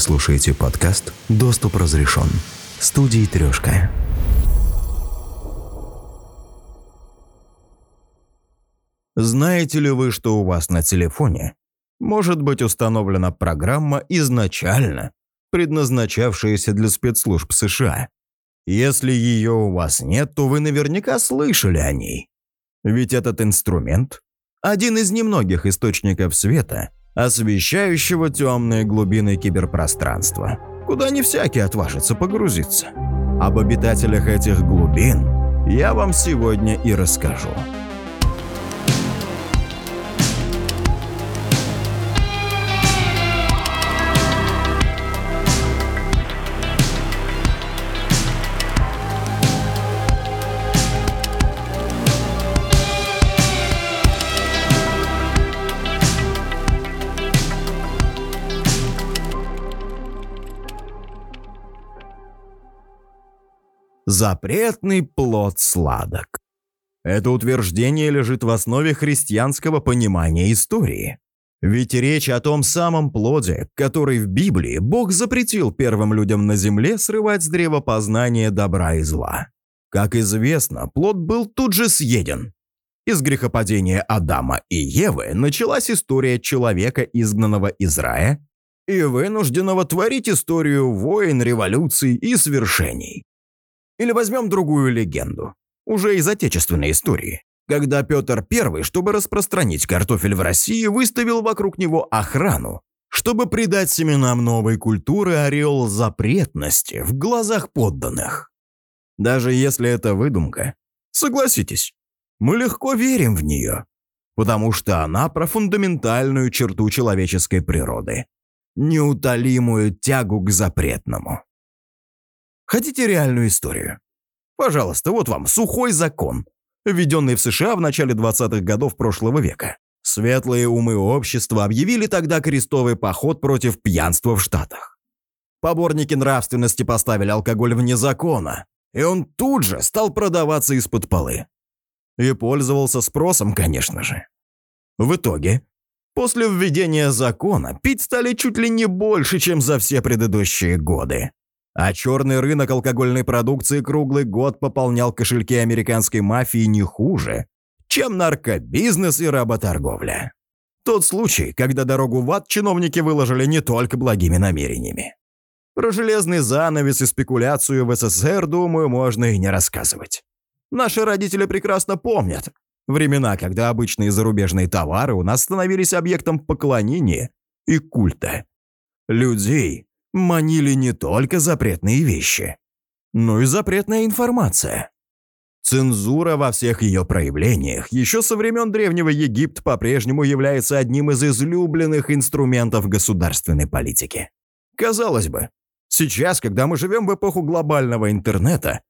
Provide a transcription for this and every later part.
слушаете подкаст «Доступ разрешен» студии «Трешка». Знаете ли вы, что у вас на телефоне может быть установлена программа, изначально предназначавшаяся для спецслужб США? Если ее у вас нет, то вы наверняка слышали о ней. Ведь этот инструмент – один из немногих источников света, освещающего темные глубины киберпространства, куда не всякий отважится погрузиться. Об обитателях этих глубин я вам сегодня и расскажу. Запретный плод сладок. Это утверждение лежит в основе христианского понимания истории. Ведь речь о том самом плоде, который в Библии Бог запретил первым людям на земле срывать с древа познания добра и зла. Как известно, плод был тут же съеден. Из грехопадения Адама и Евы началась история человека, изгнанного из рая, и вынужденного творить историю войн, революций и свершений. Или возьмем другую легенду, уже из отечественной истории, когда Петр I, чтобы распространить картофель в России, выставил вокруг него охрану, чтобы придать семенам новой культуры ореол запретности в глазах подданных. Даже если это выдумка, согласитесь, мы легко верим в нее, потому что она про фундаментальную черту человеческой природы – неутолимую тягу к запретному. Хотите реальную историю? Пожалуйста, вот вам сухой закон, введенный в США в начале 20-х годов прошлого века. Светлые умы общества объявили тогда крестовый поход против пьянства в Штатах. Поборники нравственности поставили алкоголь вне закона, и он тут же стал продаваться из-под полы. И пользовался спросом, конечно же. В итоге, после введения закона, пить стали чуть ли не больше, чем за все предыдущие годы. А черный рынок алкогольной продукции круглый год пополнял кошельки американской мафии не хуже, чем наркобизнес и работорговля. Тот случай, когда дорогу в ад чиновники выложили не только благими намерениями. Про железный занавес и спекуляцию в СССР, думаю, можно и не рассказывать. Наши родители прекрасно помнят времена, когда обычные зарубежные товары у нас становились объектом поклонения и культа. Людей манили не только запретные вещи, но и запретная информация. Цензура во всех ее проявлениях еще со времен Древнего Египта по-прежнему является одним из излюбленных инструментов государственной политики. Казалось бы, сейчас, когда мы живем в эпоху глобального интернета,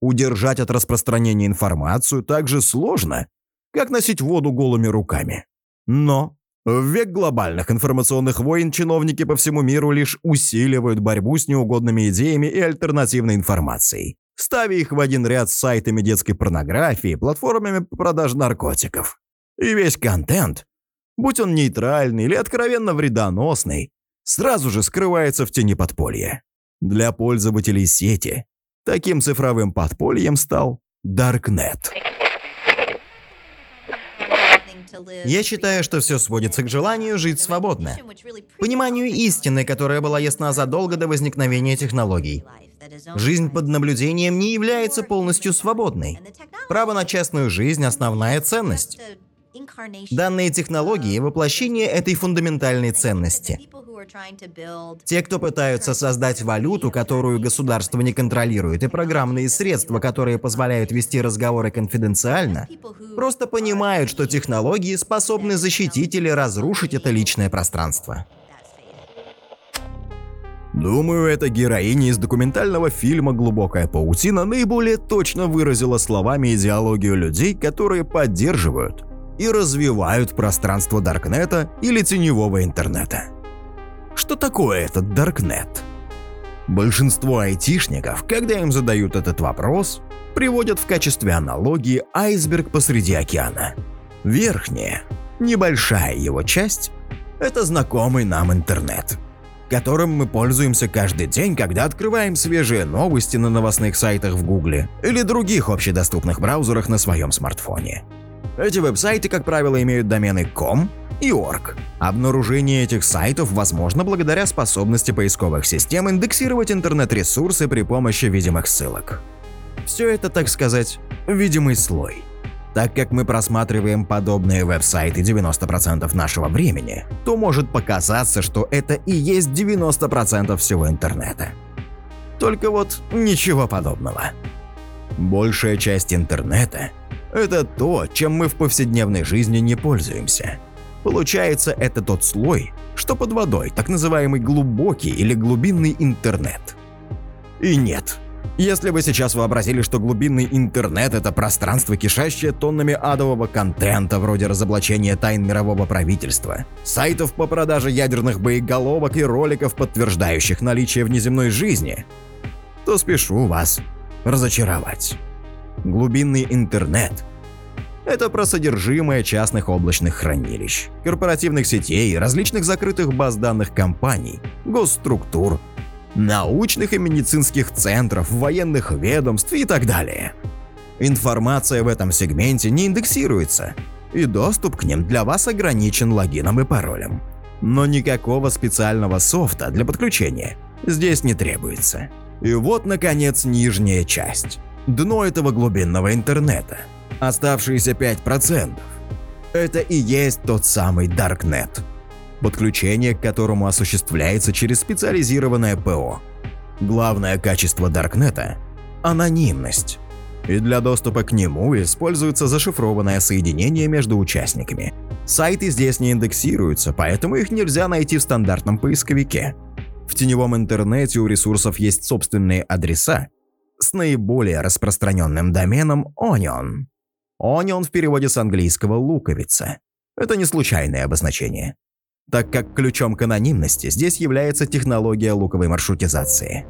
удержать от распространения информацию так же сложно, как носить воду голыми руками. Но в век глобальных информационных войн чиновники по всему миру лишь усиливают борьбу с неугодными идеями и альтернативной информацией, ставя их в один ряд с сайтами детской порнографии, платформами по продаже наркотиков. И весь контент, будь он нейтральный или откровенно вредоносный, сразу же скрывается в тени подполья. Для пользователей сети таким цифровым подпольем стал Даркнет. Я считаю, что все сводится к желанию жить свободно, пониманию истины, которая была ясна задолго до возникновения технологий. Жизнь под наблюдением не является полностью свободной. Право на частную жизнь – основная ценность. Данные технологии – воплощение этой фундаментальной ценности. Те, кто пытаются создать валюту, которую государство не контролирует, и программные средства, которые позволяют вести разговоры конфиденциально, просто понимают, что технологии способны защитить или разрушить это личное пространство. Думаю, эта героиня из документального фильма «Глубокая паутина» наиболее точно выразила словами идеологию людей, которые поддерживают и развивают пространство Даркнета или теневого интернета. Что такое этот Даркнет? Большинство айтишников, когда им задают этот вопрос, приводят в качестве аналогии айсберг посреди океана. Верхняя, небольшая его часть – это знакомый нам интернет. которым мы пользуемся каждый день, когда открываем свежие новости на новостных сайтах в Гугле или других общедоступных браузерах на своем смартфоне. Эти веб-сайты, как правило, имеют домены .com и .org. Обнаружение этих сайтов возможно благодаря способности поисковых систем индексировать интернет-ресурсы при помощи видимых ссылок. Все это, так сказать, видимый слой. Так как мы просматриваем подобные веб-сайты 90% нашего времени, то может показаться, что это и есть 90% всего интернета. Только вот ничего подобного. Большая часть интернета – это то, чем мы в повседневной жизни не пользуемся. Получается, это тот слой, что под водой, так называемый глубокий или глубинный интернет. И нет. Если вы сейчас вообразили, что глубинный интернет – это пространство, кишащее тоннами адового контента, вроде разоблачения тайн мирового правительства, сайтов по продаже ядерных боеголовок и роликов, подтверждающих наличие внеземной жизни, то спешу вас разочаровать. Глубинный интернет – это про содержимое частных облачных хранилищ, корпоративных сетей, различных закрытых баз данных компаний, госструктур, научных и медицинских центров, военных ведомств и так далее. Информация в этом сегменте не индексируется, и доступ к ним для вас ограничен логином и паролем. Но никакого специального софта для подключения здесь не требуется. И вот, наконец, нижняя часть. Дно этого глубинного интернета. Оставшиеся 5%. Это и есть тот самый Даркнет, подключение к которому осуществляется через специализированное ПО. Главное качество Даркнета – анонимность. И для доступа к нему используется зашифрованное соединение между участниками. Сайты здесь не индексируются, поэтому их нельзя найти в стандартном поисковике. В теневом интернете у ресурсов есть собственные адреса с наиболее распространенным доменом Onion. Onion в переводе с английского «луковица». Это не случайное обозначение, так как ключом к анонимности здесь является технология луковой маршрутизации.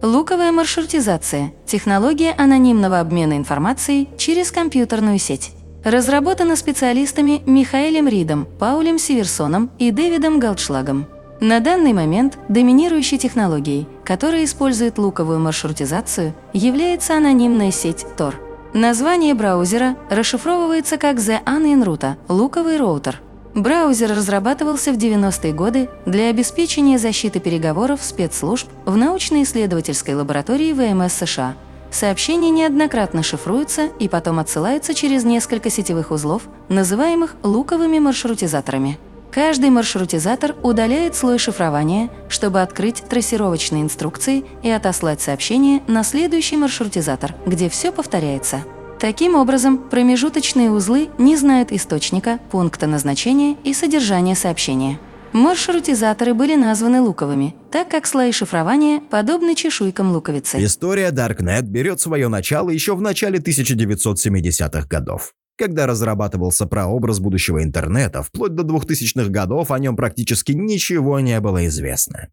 Луковая маршрутизация – технология анонимного обмена информацией через компьютерную сеть. Разработана специалистами Михаэлем Ридом, Паулем Сиверсоном и Дэвидом Галдшлагом. На данный момент доминирующей технологией, которая использует луковую маршрутизацию, является анонимная сеть Tor. Название браузера расшифровывается как The Onion Router – луковый роутер. Браузер разрабатывался в 90-е годы для обеспечения защиты переговоров спецслужб в научно-исследовательской лаборатории ВМС США. Сообщения неоднократно шифруются и потом отсылаются через несколько сетевых узлов, называемых луковыми маршрутизаторами. Каждый маршрутизатор удаляет слой шифрования, чтобы открыть трассировочные инструкции и отослать сообщение на следующий маршрутизатор, где все повторяется. Таким образом, промежуточные узлы не знают источника, пункта назначения и содержания сообщения. Маршрутизаторы были названы луковыми, так как слои шифрования подобны чешуйкам луковицы. История Darknet берет свое начало еще в начале 1970-х годов, когда разрабатывался прообраз будущего интернета. Вплоть до 2000-х годов о нем практически ничего не было известно.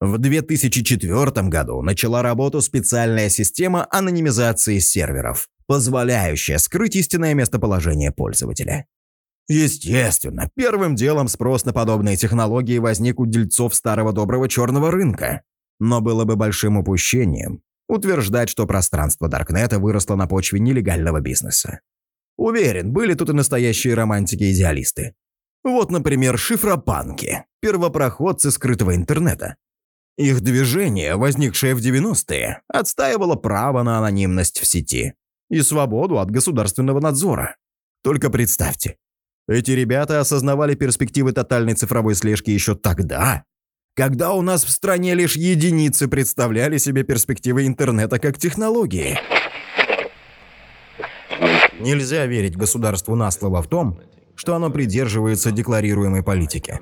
В 2004 году начала работу специальная система анонимизации серверов, позволяющая скрыть истинное местоположение пользователя. Естественно, первым делом спрос на подобные технологии возник у дельцов старого доброго черного рынка. Но было бы большим упущением утверждать, что пространство Даркнета выросло на почве нелегального бизнеса. Уверен, были тут и настоящие романтики-идеалисты. Вот, например, шифропанки, первопроходцы скрытого интернета. Их движение, возникшее в 90-е, отстаивало право на анонимность в сети и свободу от государственного надзора. Только представьте, эти ребята осознавали перспективы тотальной цифровой слежки еще тогда, когда у нас в стране лишь единицы представляли себе перспективы интернета как технологии. Нельзя верить государству на слово в том, что оно придерживается декларируемой политики.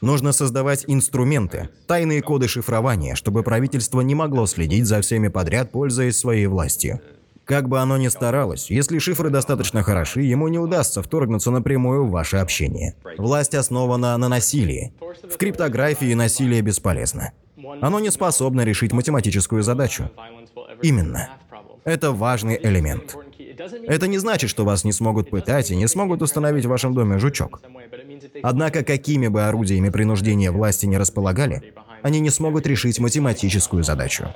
Нужно создавать инструменты, тайные коды шифрования, чтобы правительство не могло следить за всеми подряд, пользуясь своей властью. Как бы оно ни старалось, если шифры достаточно хороши, ему не удастся вторгнуться напрямую в ваше общение. Власть основана на насилии. В криптографии насилие бесполезно. Оно не способно решить математическую задачу. Именно. Это важный элемент. Это не значит, что вас не смогут пытать и не смогут установить в вашем доме жучок. Однако, какими бы орудиями принуждения власти не располагали, они не смогут решить математическую задачу.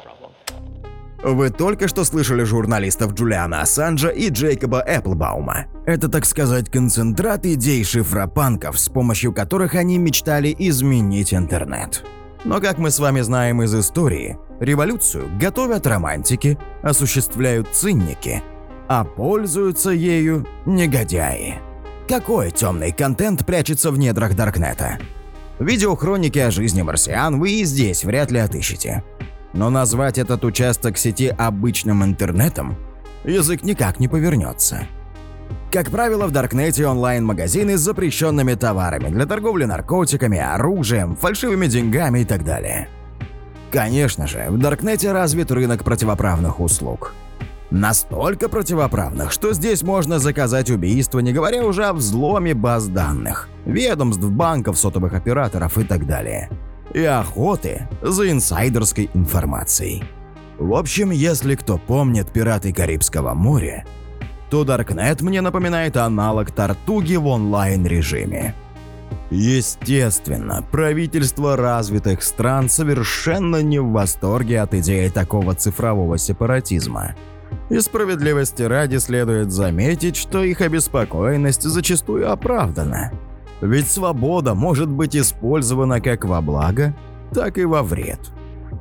Вы только что слышали журналистов Джулиана Ассанжа и Джейкоба Эпплбаума. Это, так сказать, концентрат идей шифропанков, с помощью которых они мечтали изменить интернет. Но, как мы с вами знаем из истории, революцию готовят романтики, осуществляют циники, а пользуются ею негодяи. Какой темный контент прячется в недрах Даркнета? Видеохроники о жизни марсиан вы и здесь вряд ли отыщете. Но назвать этот участок сети обычным интернетом язык никак не повернется. Как правило, в Даркнете онлайн-магазины с запрещенными товарами для торговли наркотиками, оружием, фальшивыми деньгами и так далее. Конечно же, в Даркнете развит рынок противоправных услуг. Настолько противоправных, что здесь можно заказать убийство, не говоря уже о взломе баз данных, ведомств, банков, сотовых операторов и так далее. И охоты за инсайдерской информацией. В общем, если кто помнит «Пираты Карибского моря», то Даркнет мне напоминает аналог Тортуги в онлайн-режиме. Естественно, правительства развитых стран совершенно не в восторге от идеи такого цифрового сепаратизма. И справедливости ради следует заметить, что их обеспокоенность зачастую оправдана. Ведь свобода может быть использована как во благо, так и во вред.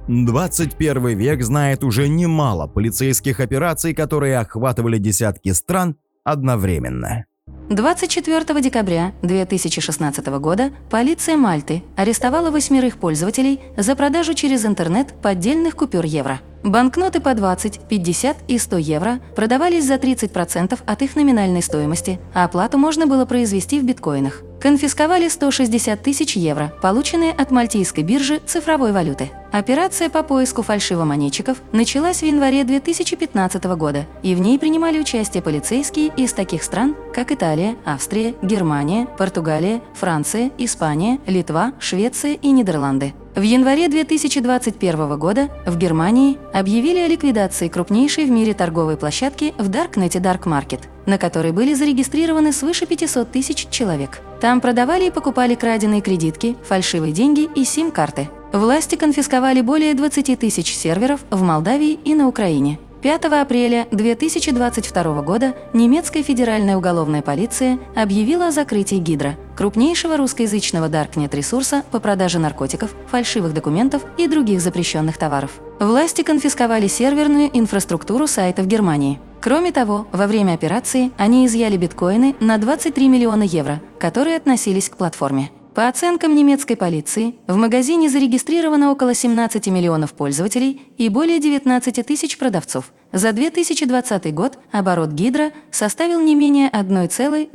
21 век знает уже немало полицейских операций, которые охватывали десятки стран одновременно. 24 декабря 2016 года полиция Мальты арестовала 8 пользователей за продажу через интернет поддельных купюр евро. Банкноты по 20, 50 и 100 евро продавались за 30% от их номинальной стоимости, а оплату можно было произвести в биткоинах. Конфисковали 160 тысяч евро, полученные от мальтийской биржи цифровой валюты. Операция по поиску фальшивомонетчиков началась в январе 2015 года, и в ней принимали участие полицейские из таких стран, как Италия, Австрия, Германия, Португалия, Франция, Испания, Литва, Швеция и Нидерланды. В январе 2021 года в Германии объявили о ликвидации крупнейшей в мире торговой площадки в Даркнете Dark Market, на которой были зарегистрированы свыше 500 тысяч человек. Там продавали и покупали краденые кредитки, фальшивые деньги и сим-карты. Власти конфисковали более 20 тысяч серверов в Молдавии и на Украине. 5 апреля 2022 года немецкая федеральная уголовная полиция объявила о закрытии Гидра, крупнейшего русскоязычного Даркнет-ресурса по продаже наркотиков, фальшивых документов и других запрещенных товаров. Власти конфисковали серверную инфраструктуру сайтов Германии. Кроме того, во время операции они изъяли биткоины на 23 миллиона евро, которые относились к платформе. По оценкам немецкой полиции, в магазине зарегистрировано около 17 миллионов пользователей и более 19 тысяч продавцов. За 2020 год оборот Гидра составил не менее 1,23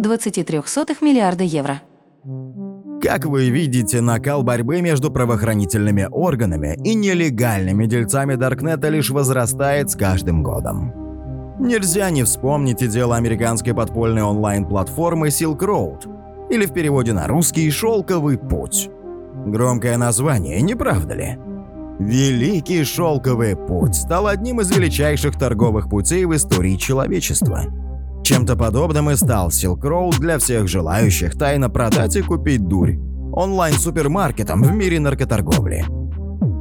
миллиарда евро. Как вы видите, накал борьбы между правоохранительными органами и нелегальными дельцами Даркнета лишь возрастает с каждым годом. Нельзя не вспомнить и дело американской подпольной онлайн-платформы Silk Road, или в переводе на русский «Шелковый путь». Громкое название, не правда ли? Великий Шелковый путь стал одним из величайших торговых путей в истории человечества. Чем-то подобным и стал Silk Road для всех желающих тайно продать и купить дурь онлайн-супермаркетом в мире наркоторговли.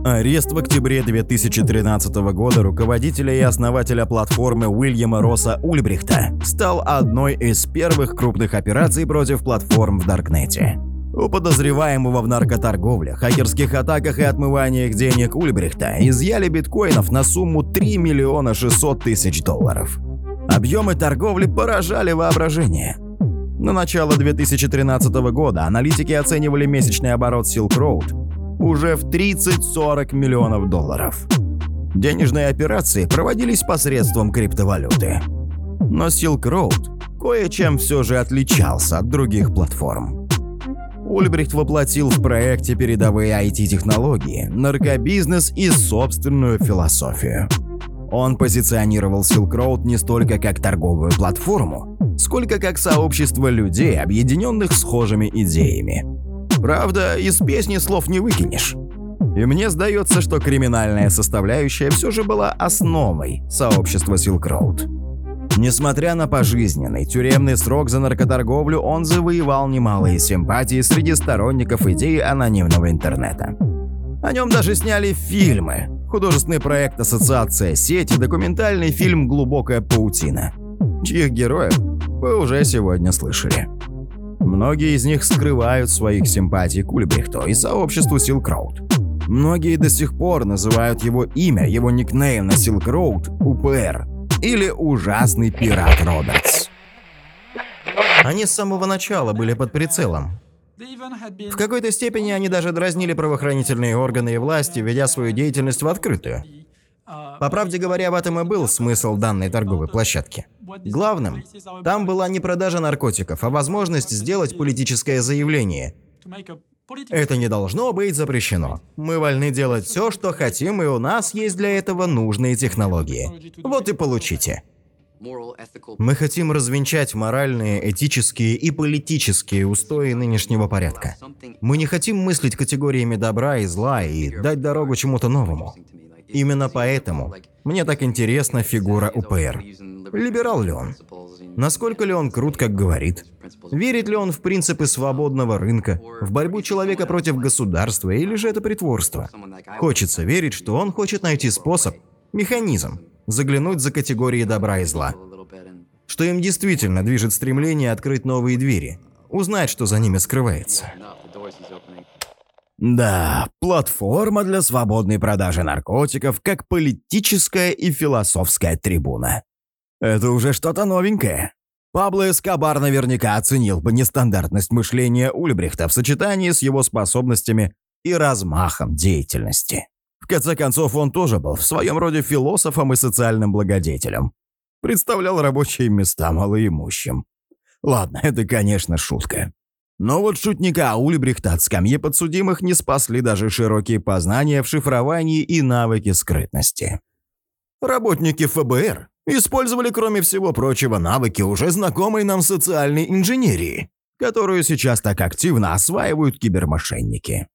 Арест в октябре 2013 года руководителя и основателя платформы Уильяма Росса Ульбрихта стал одной из первых крупных операций против платформ в Даркнете. У подозреваемого в наркоторговле, хакерских атаках и отмываниях денег Ульбрихта изъяли биткоинов на сумму $3 600 000. Объемы торговли поражали воображение. На начало 2013 года аналитики оценивали месячный оборот Silk Road уже в $30–40 миллионов. Денежные операции проводились посредством криптовалюты. Но Silk Road кое-чем все же отличался от других платформ. Ульбрихт воплотил в проекте передовые IT-технологии, наркобизнес и собственную философию. Он позиционировал Silk Road не столько как торговую платформу, сколько как сообщество людей, объединенных схожими идеями. Правда, из песни слов не выкинешь. И мне сдается, что криминальная составляющая все же была основой сообщества Silk Road. Несмотря на пожизненный тюремный срок за наркоторговлю, он завоевал немалые симпатии среди сторонников идеи анонимного интернета. О нем даже сняли фильмы. Художественный проект «Ассоциация сети», документальный фильм «Глубокая паутина», чьих героев вы уже сегодня слышали. Многие из них скрывают своих симпатий к Ульбрихту и сообществу Silk Road. Многие до сих пор называют его имя, его никнейм на Silk Road – УПР, или «Ужасный пират Робертс». Они с самого начала были под прицелом. В какой-то степени они даже дразнили правоохранительные органы и власти, ведя свою деятельность в открытую. По правде говоря, в этом и был смысл данной торговой площадки. Главным там была не продажа наркотиков, а возможность сделать политическое заявление. Это не должно быть запрещено. Мы вольны делать все, что хотим, и у нас есть для этого нужные технологии. Вот и получите. Мы хотим развенчать моральные, этические и политические устои нынешнего порядка. Мы не хотим мыслить категориями добра и зла и дать дорогу чему-то новому. Именно поэтому мне так интересна фигура УПР. Либерал ли он? Насколько ли он крут, как говорит? Верит ли он в принципы свободного рынка, в борьбу человека против государства, или же это притворство? Хочется верить, что он хочет найти способ, механизм, заглянуть за категории добра и зла. Что им действительно движет стремление открыть новые двери, узнать, что за ними скрывается. Да, платформа для свободной продажи наркотиков как политическая и философская трибуна. Это уже что-то новенькое. Пабло Эскобар наверняка оценил бы нестандартность мышления Ульбрихта в сочетании с его способностями и размахом деятельности. В конце концов, он тоже был в своем роде философом и социальным благодетелем. Представлял рабочие места малоимущим. Ладно, это, конечно, шутка. Но вот шутника Ульбрихта от скамьи подсудимых не спасли даже широкие познания в шифровании и навыки скрытности. Работники ФБР использовали, кроме всего прочего, навыки уже знакомой нам социальной инженерии, которую сейчас так активно осваивают кибермошенники.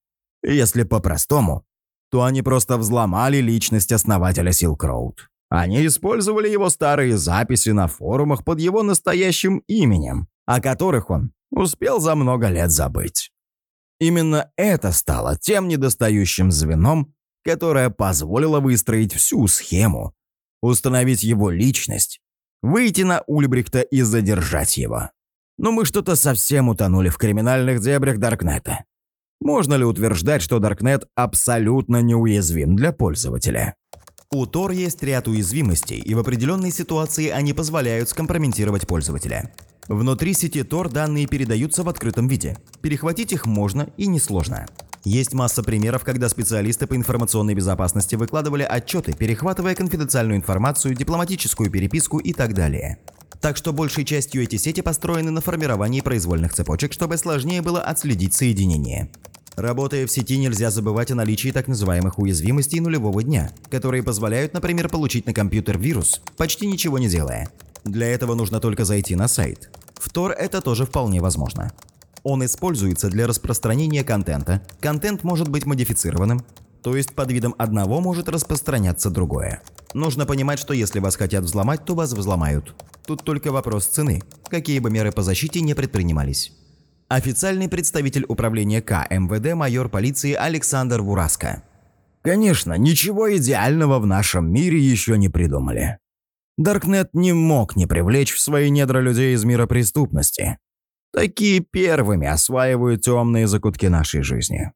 Если по-простому, то они просто взломали личность основателя Silk Road. Они использовали его старые записи на форумах под его настоящим именем, о которых он успел за много лет забыть. Именно это стало тем недостающим звеном, которое позволило выстроить всю схему, установить его личность, выйти на Ульбрихта и задержать его. Но мы что-то совсем утонули в криминальных дебрях Даркнета. Можно ли утверждать, что Даркнет абсолютно неуязвим для пользователя? У Tor есть ряд уязвимостей, и в определенной ситуации они позволяют скомпрометировать пользователя. Внутри сети Tor данные передаются в открытом виде. Перехватить их можно и несложно. Есть масса примеров, когда специалисты по информационной безопасности выкладывали отчеты, перехватывая конфиденциальную информацию, дипломатическую переписку и так далее. Так что большей частью эти сети построены на формировании произвольных цепочек, чтобы сложнее было отследить соединение. Работая в сети, нельзя забывать о наличии так называемых уязвимостей нулевого дня, которые позволяют, например, получить на компьютер вирус, почти ничего не делая. Для этого нужно только зайти на сайт. В Tor это тоже вполне возможно. Он используется для распространения контента, контент может быть модифицированным, то есть под видом одного может распространяться другое. Нужно понимать, что если вас хотят взломать, то вас взломают. Тут только вопрос цены, какие бы меры по защите не предпринимались. Официальный представитель управления К МВД майор полиции Александр Вураско. Конечно, ничего идеального в нашем мире еще не придумали. Даркнет не мог не привлечь в свои недра людей из мира преступности. Такие первыми осваивают темные закутки нашей жизни.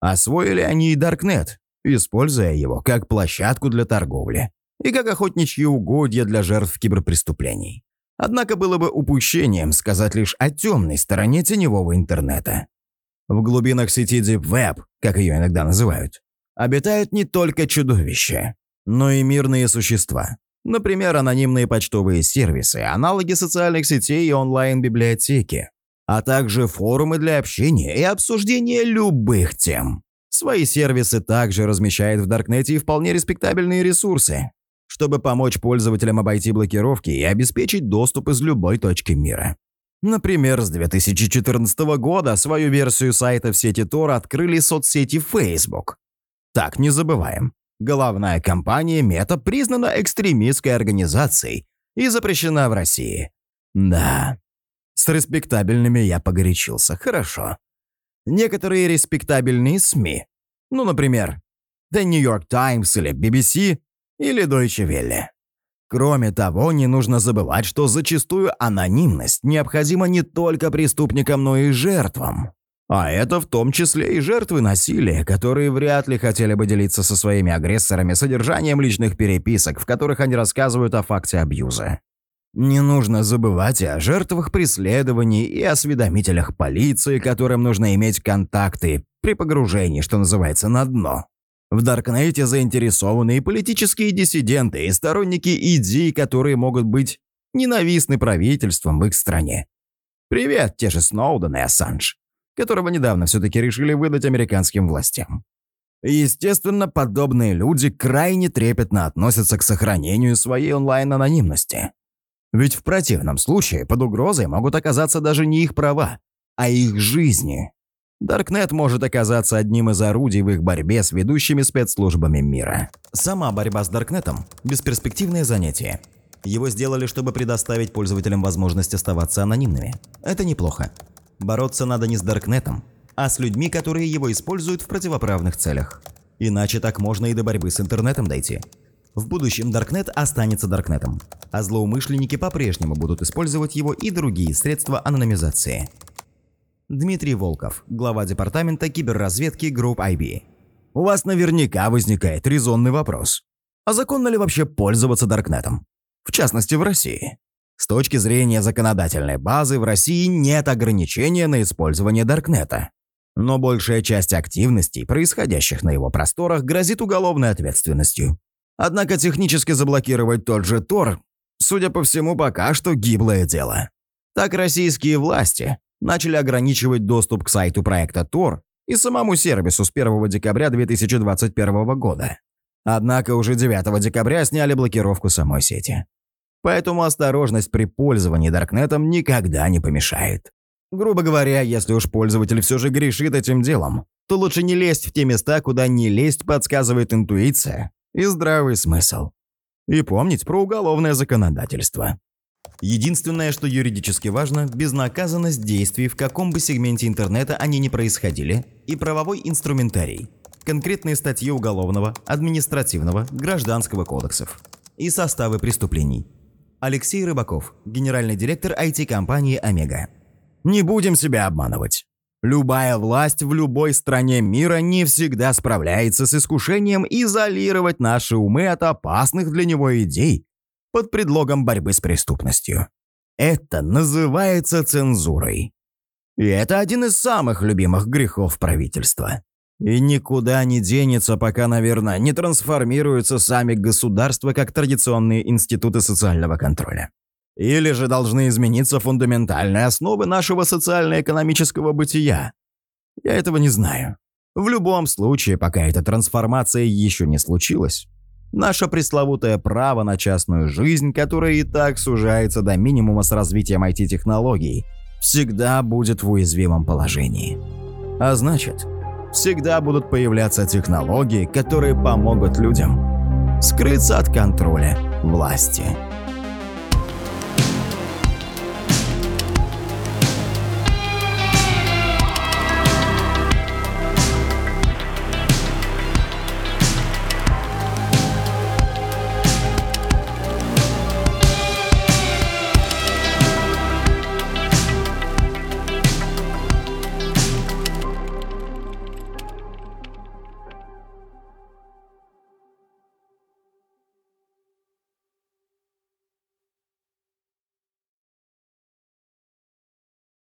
Освоили они и Даркнет, используя его как площадку для торговли и как охотничьи угодья для жертв киберпреступлений. Однако было бы упущением сказать лишь о темной стороне теневого интернета. В глубинах сети Deep Web, как ее иногда называют, обитают не только чудовища, но и мирные существа. Например, анонимные почтовые сервисы, аналоги социальных сетей и онлайн-библиотеки, а также форумы для общения и обсуждения любых тем. Свои сервисы также размещают в Даркнете и вполне респектабельные ресурсы, чтобы помочь пользователям обойти блокировки и обеспечить доступ из любой точки мира. Например, с 2014 года свою версию сайта в сети Tor открыли соцсети Facebook. Так, не забываем, головная компания Мета признана экстремистской организацией и запрещена в России. Да, с респектабельными я погорячился, хорошо. Некоторые респектабельные СМИ, ну, например, The New York Times или BBC или Deutsche Welle. Кроме того, не нужно забывать, что зачастую анонимность необходима не только преступникам, но и жертвам. А это в том числе и жертвы насилия, которые вряд ли хотели бы делиться со своими агрессорами содержанием личных переписок, в которых они рассказывают о факте абьюза. Не нужно забывать и о жертвах преследований и осведомителях полиции, которым нужно иметь контакты при погружении, что называется, на дно. В Даркнете заинтересованы и политические диссиденты, и сторонники идей, которые могут быть ненавистны правительствам в их стране. Привет, те же Сноуден и Ассанж, которого недавно все-таки решили выдать американским властям. Естественно, подобные люди крайне трепетно относятся к сохранению своей онлайн-анонимности. Ведь в противном случае под угрозой могут оказаться даже не их права, а их жизни. Даркнет может оказаться одним из орудий в их борьбе с ведущими спецслужбами мира. Сама борьба с Даркнетом – бесперспективное занятие. Его сделали, чтобы предоставить пользователям возможность оставаться анонимными. Это неплохо. Бороться надо не с Даркнетом, а с людьми, которые его используют в противоправных целях. Иначе так можно и до борьбы с интернетом дойти. В будущем Даркнет останется Даркнетом, а злоумышленники по-прежнему будут использовать его и другие средства анонимизации. Дмитрий Волков, глава департамента киберразведки Group IB. У вас наверняка возникает резонный вопрос. А законно ли вообще пользоваться Даркнетом? В частности, в России. С точки зрения законодательной базы в России нет ограничения на использование Даркнета. Но большая часть активностей, происходящих на его просторах, грозит уголовной ответственностью. Однако технически заблокировать тот же Tor, судя по всему, пока что гиблое дело. Так российские власти начали ограничивать доступ к сайту проекта Tor и самому сервису с 1 декабря 2021 года. Однако уже 9 декабря сняли блокировку самой сети. Поэтому осторожность при пользовании Даркнетом никогда не помешает. Грубо говоря, если уж пользователь все же грешит этим делом, то лучше не лезть в те места, куда не лезть подсказывает интуиция и здравый смысл. И помнить про уголовное законодательство. Единственное, что юридически важно – безнаказанность действий, в каком бы сегменте интернета они ни происходили, и правовой инструментарий, конкретные статьи Уголовного, Административного, Гражданского кодексов и составы преступлений. Алексей Рыбаков, генеральный директор IT-компании «Омега». Не будем себя обманывать. Любая власть в любой стране мира не всегда справляется с искушением изолировать наши умы от опасных для него идей под предлогом борьбы с преступностью. Это называется цензурой. И это один из самых любимых грехов правительства. И никуда не денется, пока, наверное, не трансформируются сами государства как традиционные институты социального контроля. Или же должны измениться фундаментальные основы нашего социально-экономического бытия. Я этого не знаю. В любом случае, пока эта трансформация еще не случилась, наше пресловутое право на частную жизнь, которое и так сужается до минимума с развитием IT-технологий, всегда будет в уязвимом положении. А значит, всегда будут появляться технологии, которые помогут людям скрыться от контроля власти.